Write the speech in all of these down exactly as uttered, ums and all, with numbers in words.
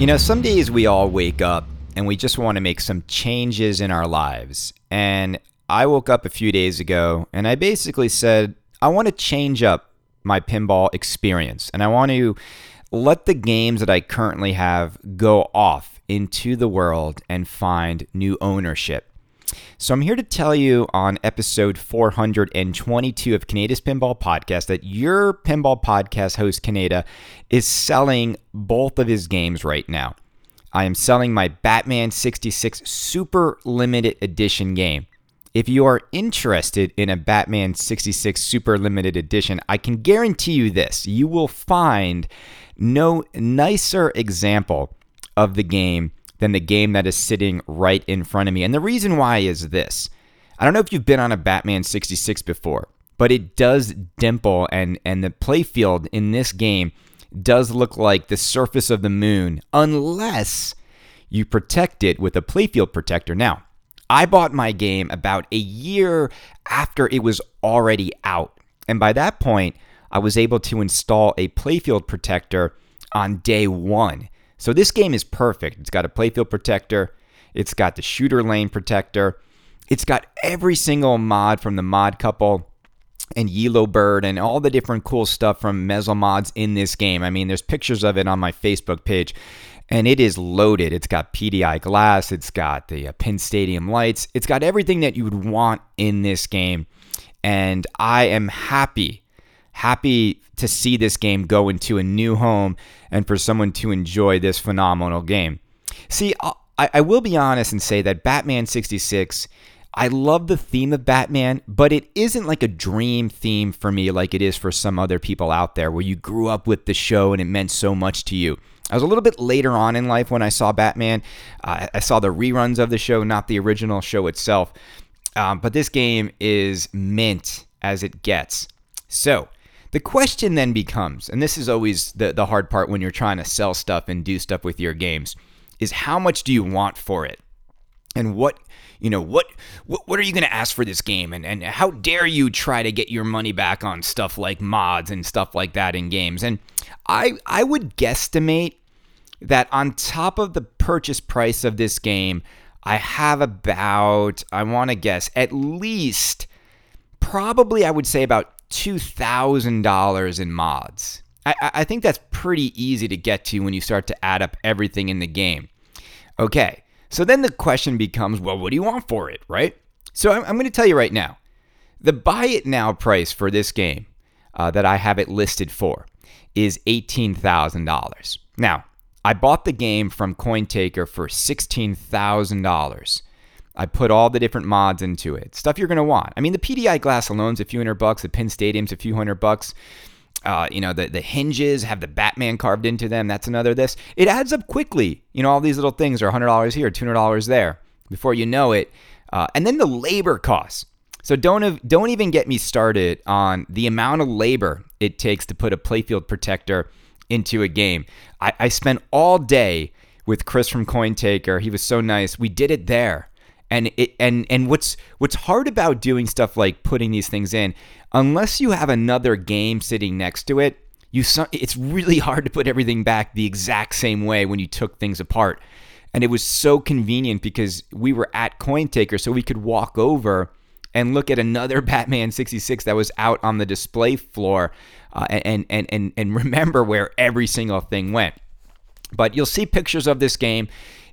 You know, some days we all wake up and we just want to make some changes in our lives. And I woke up a few days ago and I basically said, I want to change up my pinball experience. And I want to let the games that I currently have go off into the world and find new ownership. So I'm here to tell you on episode four hundred twenty-two of Kaneda's Pinball Podcast that your pinball podcast host, Kaneda, is selling both of his games right now. I am selling my Batman sixty-six Super Limited Edition game. If you are interested in a Batman sixty-six Super Limited Edition, I can guarantee you this. You will find no nicer example of the game than the game that is sitting right in front of me. And the reason why is this. I don't know if you've been on a Batman sixty-six before, but it does dimple, and, and the playfield in this game does look like the surface of the moon, unless you protect it with a playfield protector. Now, I bought my game about a year after it was already out, and by that point, I was able to install a playfield protector on day one. So this game is perfect. It's got a playfield protector. It's got the shooter lane protector. It's got every single mod from the mod couple and Yellow Bird and all the different cool stuff from Mezel Mods in this game. I mean, there's pictures of it on my Facebook page, and it is loaded. It's got P D I glass. It's got the uh, Pin Stadium lights. It's got everything that you would want in this game, and I am happy Happy to see this game go into a new home and for someone to enjoy this phenomenal game. See, I, I will be honest and say that Batman sixty-six, I love the theme of Batman, but it isn't like a dream theme for me like it is for some other people out there where you grew up with the show and it meant so much to you. I was a little bit later on in life when I saw Batman. Uh, I saw the reruns of the show, not the original show itself. Um, but this game is mint as it gets. So the question then becomes, and this is always the, the hard part when you're trying to sell stuff and do stuff with your games, is how much do you want for it? And what, you know, what what, what are you going to ask for this game? And, and how dare you try to get your money back on stuff like mods and stuff like that in games? And I I would guesstimate that on top of the purchase price of this game, I have about, I want to guess, at least, probably I would say about two thousand dollars in mods. I, I think that's pretty easy to get to when you start to add up everything in the game. Okay, so then the question becomes, well, what do you want for it, right? So I'm, I'm going to tell you right now, the buy it now price for this game uh, that I have it listed for is eighteen thousand dollars. Now, I bought the game from CoinTaker for sixteen thousand dollars. I put all the different mods into it, stuff you're going to want. I mean, the P D I glass alone's a few hundred bucks, the Pin Stadium's a few hundred bucks. Uh, you know, the, the hinges have the Batman carved into them. That's another this. It adds up quickly. You know, all these little things are one hundred dollars here, two hundred dollars there before you know it. Uh, and then the labor costs. So don't, don't even get me started on the amount of labor it takes to put a playfield protector into a game. I, I spent all day with Chris from CoinTaker. He was so nice. We did it there. And it and and what's what's hard about doing stuff like putting these things in, unless you have another game sitting next to it, you it's really hard to put everything back the exact same way when you took things apart. And it was so convenient because we were at CoinTaker, so we could walk over and look at another Batman sixty-six that was out on the display floor, uh, and and and and remember where every single thing went. But you'll see pictures of this game.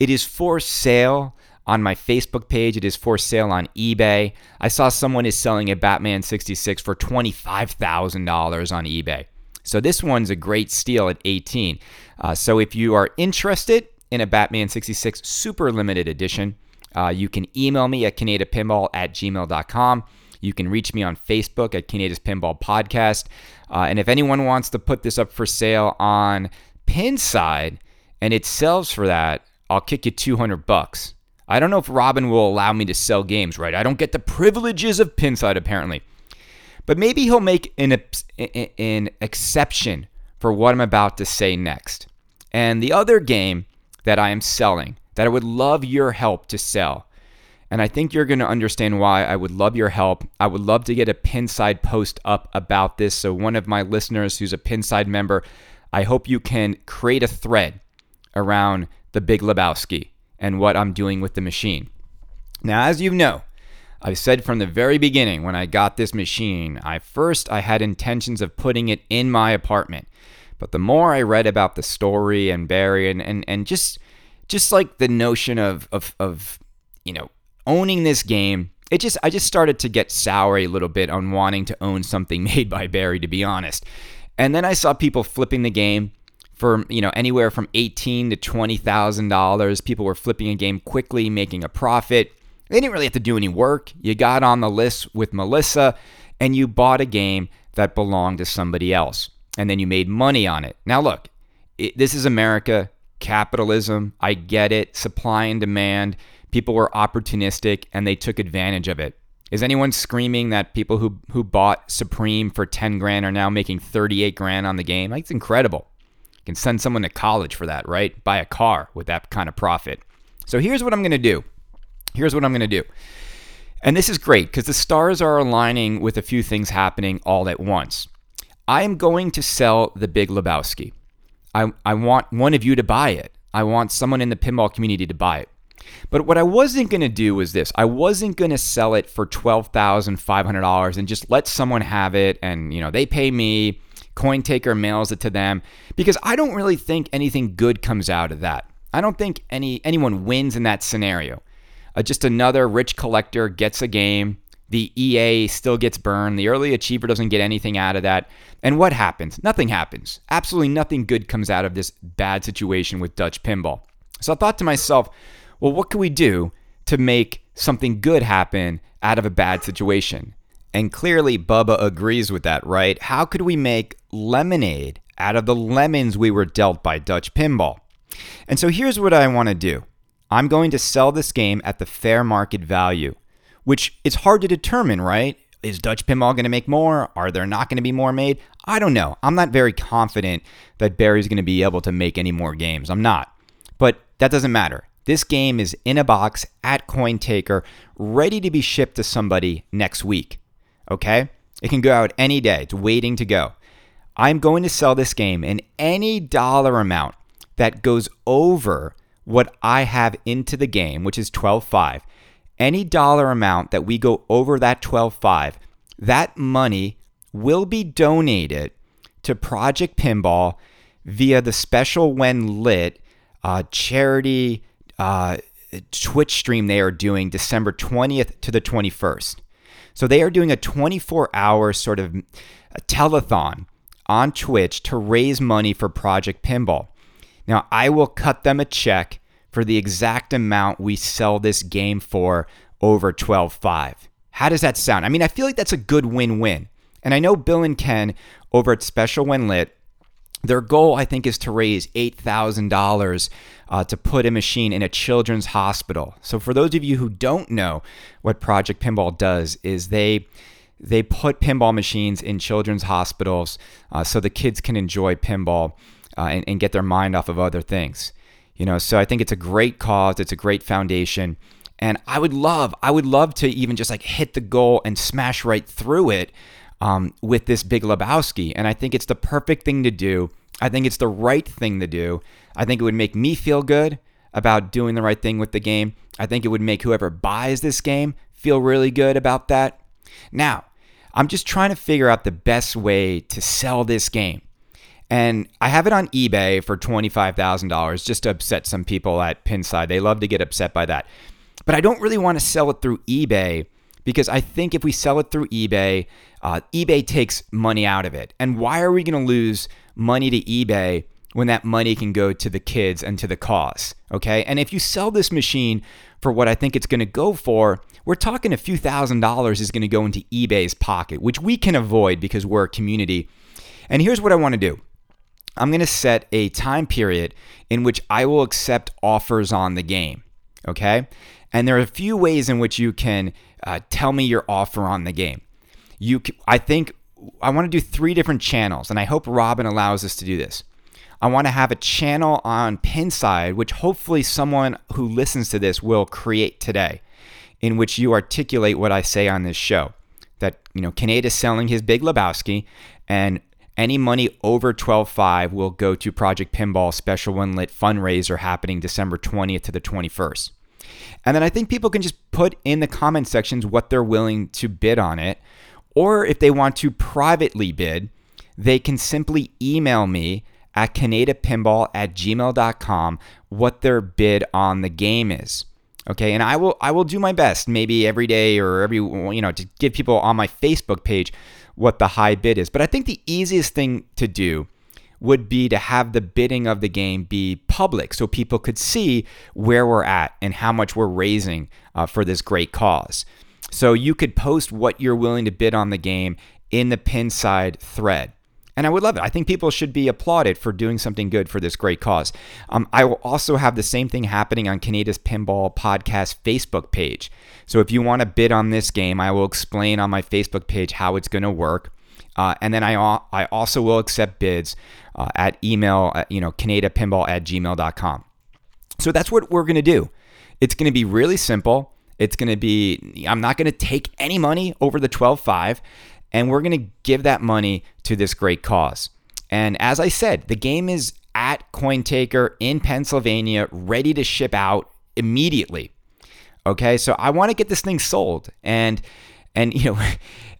It is for sale on my Facebook page. It is for sale on eBay. I saw someone is selling a Batman sixty-six for twenty-five thousand dollars on eBay. So this one's a great steal at eighteen. Uh, so if you are interested in a Batman sixty-six Super Limited Edition, uh, you can email me at kaneda pinball at gmail dot com. You can reach me on Facebook at Kaneda's Pinball Podcast. Uh, and if anyone wants to put this up for sale on Pinside and it sells for that, I'll kick you two hundred bucks. I don't know if Robin will allow me to sell games, right? I don't get the privileges of Pinside, apparently. But maybe he'll make an, an exception for what I'm about to say next. And the other game that I am selling, that I would love your help to sell, and I think you're going to understand why I would love your help. I would love to get a Pinside post up about this. So one of my listeners who's a Pinside member, I hope you can create a thread around the Big Lebowski and what I'm doing with the machine. Now, as you know, I said from the very beginning when I got this machine, I first I had intentions of putting it in my apartment. But the more I read about the story and Barry and and, and just just like the notion of, of of you know owning this game, it just I just started to get sour a little bit on wanting to own something made by Barry, to be honest. And then I saw people flipping the game for, you know, anywhere from eighteen thousand dollars to twenty thousand dollars. People were flipping a game quickly, making a profit. They didn't really have to do any work. You got on the list with Melissa and you bought a game that belonged to somebody else. And then you made money on it. Now look, it, this is America, capitalism. I get it, supply and demand. People were opportunistic and they took advantage of it. Is anyone screaming that people who, who bought Supreme for ten grand are now making thirty-eight grand on the game? Like, it's incredible. You can send someone to college for that, right? Buy a car with that kind of profit. So here's what I'm gonna do. Here's what I'm going to do. And this is great because the stars are aligning with a few things happening all at once. I am going to sell the Big Lebowski. I, I want one of you to buy it. I want someone in the pinball community to buy it. But what I wasn't going to do was this. I wasn't going to sell it for twelve thousand five hundred dollars and just let someone have it and, you know, they pay me, CoinTaker mails it to them, because I don't really think anything good comes out of that. I don't think any anyone wins in that scenario. Uh, just another rich collector gets a game. The E A still gets burned. The early achiever doesn't get anything out of that. And what happens? Nothing happens. Absolutely nothing good comes out of this bad situation with Dutch Pinball. So I thought to myself, well, what can we do to make something good happen out of a bad situation? And clearly Bubba agrees with that, right? How could we make lemonade out of the lemons we were dealt by Dutch Pinball? And so here's what I want to do. I'm going to sell this game at the fair market value, which it's hard to determine, right? Is Dutch Pinball going to make more? Are there not going to be more made? I don't know. I'm not very confident that Barry's going to be able to make any more games. I'm not. But that doesn't matter. This game is in a box at CoinTaker, ready to be shipped to somebody next week, okay? It can go out any day. It's waiting to go. I'm going to sell this game in any dollar amount that goes over what I have into the game, which is twelve five. Any dollar amount that we go over that twelve five, that money will be donated to Project Pinball via the Special When Lit uh, charity uh, Twitch stream they are doing December twentieth to the twenty-first. So they are doing a twenty-four hour sort of telethon on Twitch to raise money for Project Pinball. Now, I will cut them a check for the exact amount we sell this game for over twelve five. How does that sound? I mean, I feel like that's a good win-win. And I know Bill and Ken over at Special When Lit, their goal, I think, is to raise eight thousand dollars uh, to put a machine in a children's hospital. So for those of you who don't know what Project Pinball does, is they... they put pinball machines in children's hospitals uh, so the kids can enjoy pinball uh, and, and get their mind off of other things. You know, so I think it's a great cause. It's a great foundation. And I would love, I would love to even just like hit the goal and smash right through it um, with this Big Lebowski. And I think it's the perfect thing to do. I think it's the right thing to do. I think it would make me feel good about doing the right thing with the game. I think it would make whoever buys this game feel really good about that. Now, I'm just trying to figure out the best way to sell this game. And I have it on eBay for twenty-five thousand dollars just to upset some people at Pinside. They love to get upset by that. But I don't really want to sell it through eBay because I think if we sell it through eBay, uh, eBay takes money out of it. And why are we going to lose money to eBay when that money can go to the kids and to the cause, okay? And if you sell this machine for what I think it's going to go for, we're talking a few thousand dollars is going to go into eBay's pocket, which we can avoid because we're a community. And here's what I want to do. I'm going to set a time period in which I will accept offers on the game, okay? And there are a few ways in which you can uh, tell me your offer on the game. You, can, I think I want to do three different channels, and I hope Robin allows us to do this. I want to have a channel on Pinside, which hopefully someone who listens to this will create today, in which you articulate what I say on this show, that, you know, Kaneda's selling his Big Lebowski and Any money over twelve five will go to Project Pinball Special When Lit fundraiser happening December twentieth to the twenty-first. And then I think people can just put in the comment sections what they're willing to bid on it. Or if they want to privately bid, they can simply email me at kaneda pinball at gmail dot com what their bid on the game is. Okay, and I will I will do my best, maybe every day or every, you know, to give people on my Facebook page what the high bid is. But I think the easiest thing to do would be to have the bidding of the game be public so people could see where we're at and how much we're raising uh, for this great cause. So you could post what you're willing to bid on the game in the Pinside thread. And I would love it. I think people should be applauded for doing something good for this great cause. Um, I will also have the same thing happening on Kaneda's Pinball Podcast Facebook page. So if you want to bid on this game, I will explain on my Facebook page how it's going to work. Uh, and then I I also will accept bids uh, at email, uh, you know, kaneda pinball at gmail dot com. So that's what we're going to do. It's going to be really simple. It's going to be, I'm not going to take any money over the twelve five, and we're going to give that money to this great cause. And as I said, the game is at CoinTaker in Pennsylvania, ready to ship out immediately. Okay, so I want to get this thing sold, and and you know,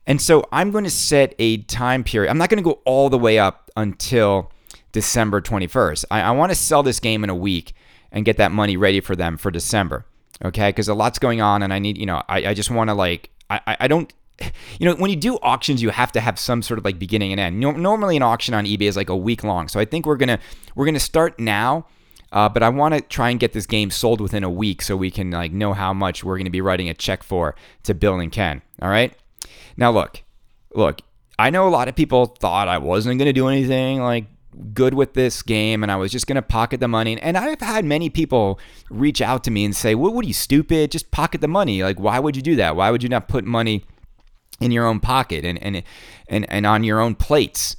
and so I'm going to set a time period. I'm not going to go all the way up until December twenty-first. I, I want to sell this game in a week and get that money ready for them for December. Okay, because a lot's going on, and I need, you know, I, I just want to like, I, I don't, you know, when you do auctions, you have to have some sort of like beginning and end. Normally, an auction on eBay is like a week long, so I think we're gonna we're gonna start now, uh, but I want to try and get this game sold within a week so we can like know how much we're gonna be writing a check for to Bill and Ken. All right, now look, look, I know a lot of people thought I wasn't gonna do anything like good with this game and I was just going to pocket the money. And I've had many people reach out to me and say, well, what are you, stupid? Just pocket the money. Like, why would you do that? Why would you not put money in your own pocket and and and, and on your own plates?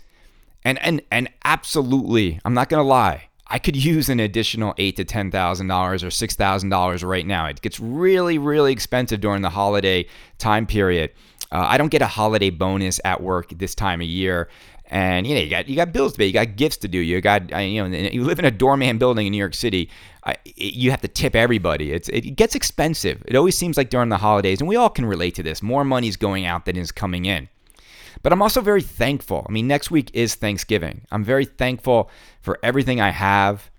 And and and absolutely, I'm not going to lie, I could use an additional eight thousand to ten thousand dollars or six thousand dollars right now. It gets really, really expensive during the holiday time period. Uh, I don't get a holiday bonus at work this time of year. And you know, you got you got bills to pay, you got gifts to do, you got you know, you live in a doorman building in New York City, I, it, you have to tip everybody. It's it gets expensive. It always seems like during the holidays, and we all can relate to this. More money's going out than is coming in. But I'm also very thankful. I mean, next week is Thanksgiving. I'm very thankful for everything I have.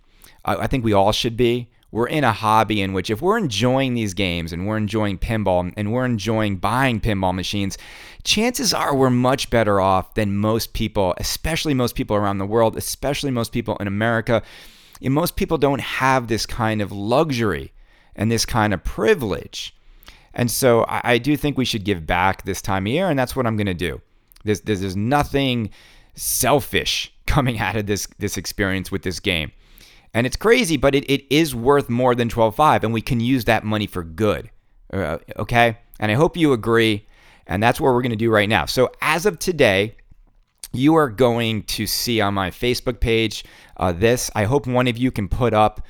I, I think we all should be. We're in a hobby in which if we're enjoying these games and we're enjoying pinball and we're enjoying buying pinball machines, chances are we're much better off than most people, especially most people around the world, especially most people in America. And most people don't have this kind of luxury and this kind of privilege. And so I, I do think we should give back this time of year, and that's what I'm going to do. There's, there's, there's nothing selfish coming out of this, this experience with this game. And it's crazy, but it, it is worth more than twelve five, and we can use that money for good, uh, okay? And I hope you agree, and that's what we're going to do right now. So as of today, you are going to see on my Facebook page uh, this. I hope one of you can put up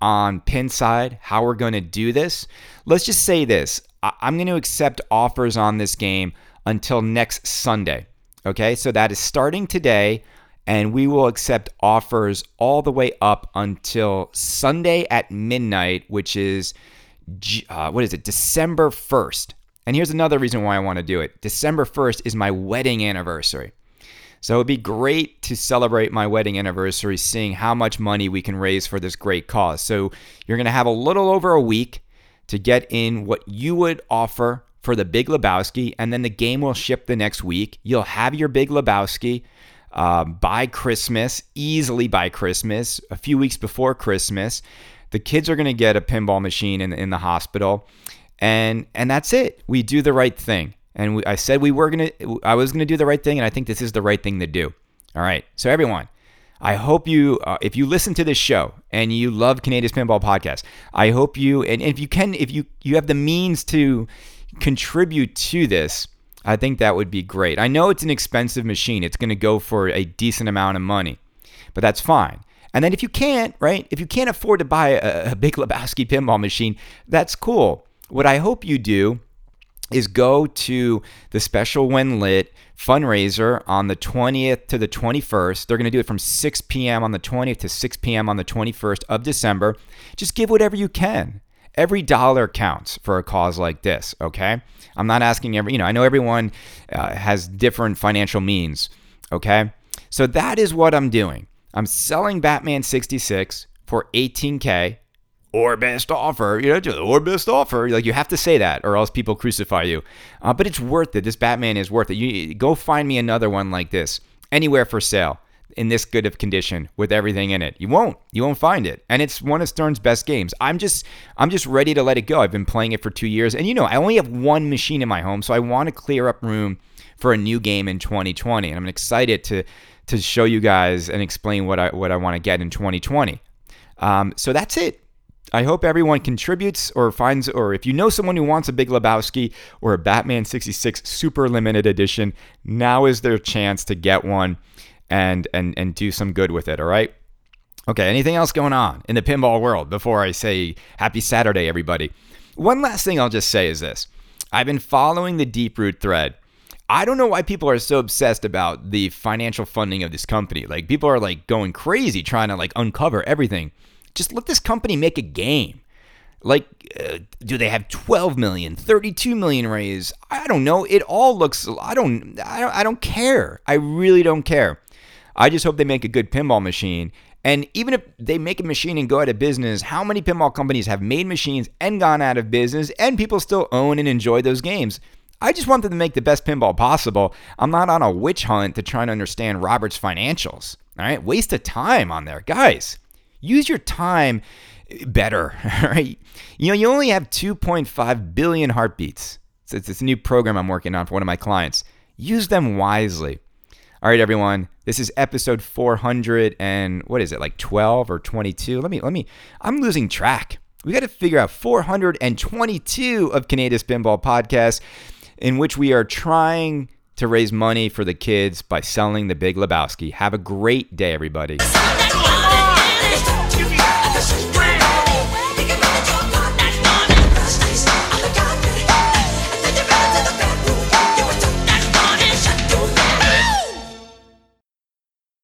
on Pinside how we're going to do this. Let's just say this. I- I'm going to accept offers on this game until next Sunday, okay? So that is starting today. And we will accept offers all the way up until Sunday at midnight, which is, uh, what is it, December first. And here's another reason why I want to do it. December first is my wedding anniversary. So it would be great to celebrate my wedding anniversary, seeing how much money we can raise for this great cause. So you're going to have a little over a week to get in what you would offer for the Big Lebowski, and then the game will ship the next week. You'll have your Big Lebowski Um, by Christmas, easily by Christmas, a few weeks before Christmas. The kids are going to get a pinball machine in, in the hospital, and and that's it. We do the right thing, and we, I said we were going to. I was going to do the right thing, and I think this is the right thing to do. All right, so everyone, I hope you, uh, if you listen to this show and you love Kaneda's Pinball Podcast, I hope you, and, and if you can, if you you have the means to contribute to this, I think that would be great. I know it's an expensive machine. It's going to go for a decent amount of money, but that's fine. And then if you can't, right, if you can't afford to buy a, a Big Lebowski pinball machine, that's cool. What I hope you do is go to the Special When Lit fundraiser on the twentieth to the twenty-first. They're going to do it from six p.m. on the twentieth to six p.m. on the twenty-first of December. Just give whatever you can. Every dollar counts for a cause like this, okay? I'm not asking every, you know, I know everyone uh, has different financial means, okay? So that is what I'm doing. I'm selling Batman sixty-six for eighteen K or best offer, you know, or best offer. Like, you have to say that or else people crucify you. Uh, but it's worth it. This Batman is worth it. You go find me another one like this anywhere for sale in this good of condition with everything in it. You won't. You won't find it. And it's one of Stern's best games. I'm just I'm just ready to let it go. I've been playing it for two years. And, you know, I only have one machine in my home, so I want to clear up room for a new game in twenty twenty. And I'm excited to to show you guys and explain what I what I want to get in twenty twenty. Um, so that's it. I hope everyone contributes or finds, or if you know someone who wants a Big Lebowski or a Batman sixty-six Super Limited Edition, now is their chance to get one. And, and and do some good with it, all right? Okay, anything else going on in the pinball world before I say happy Saturday, everybody? One last thing I'll just say is this. I've been following the Deep Root thread. I don't know why people are so obsessed about the financial funding of this company. Like, people are, like, going crazy trying to, like, uncover everything. Just let this company make a game. Like, uh, do they have twelve million, thirty-two million raised? I don't know. It all looks, I don't, I don't, I don't care. I really don't care. I just hope they make a good pinball machine. And even if they make a machine and go out of business, how many pinball companies have made machines and gone out of business and people still own and enjoy those games? I just want them to make the best pinball possible. I'm not on a witch hunt to try and understand Robert's financials. All right? Waste of time on there. Guys, use your time better. All right? You know, you only have two point five billion heartbeats. So it's, it's a new program I'm working on for one of my clients. Use them wisely. All right, everyone. This is episode four hundred and what is it? Like twelve or twenty-two? Let me let me I'm losing track. We got to figure out four hundred twenty-two of Kaneda's Pinball Podcast, in which we are trying to raise money for the kids by selling the Big Lebowski. Have a great day, everybody.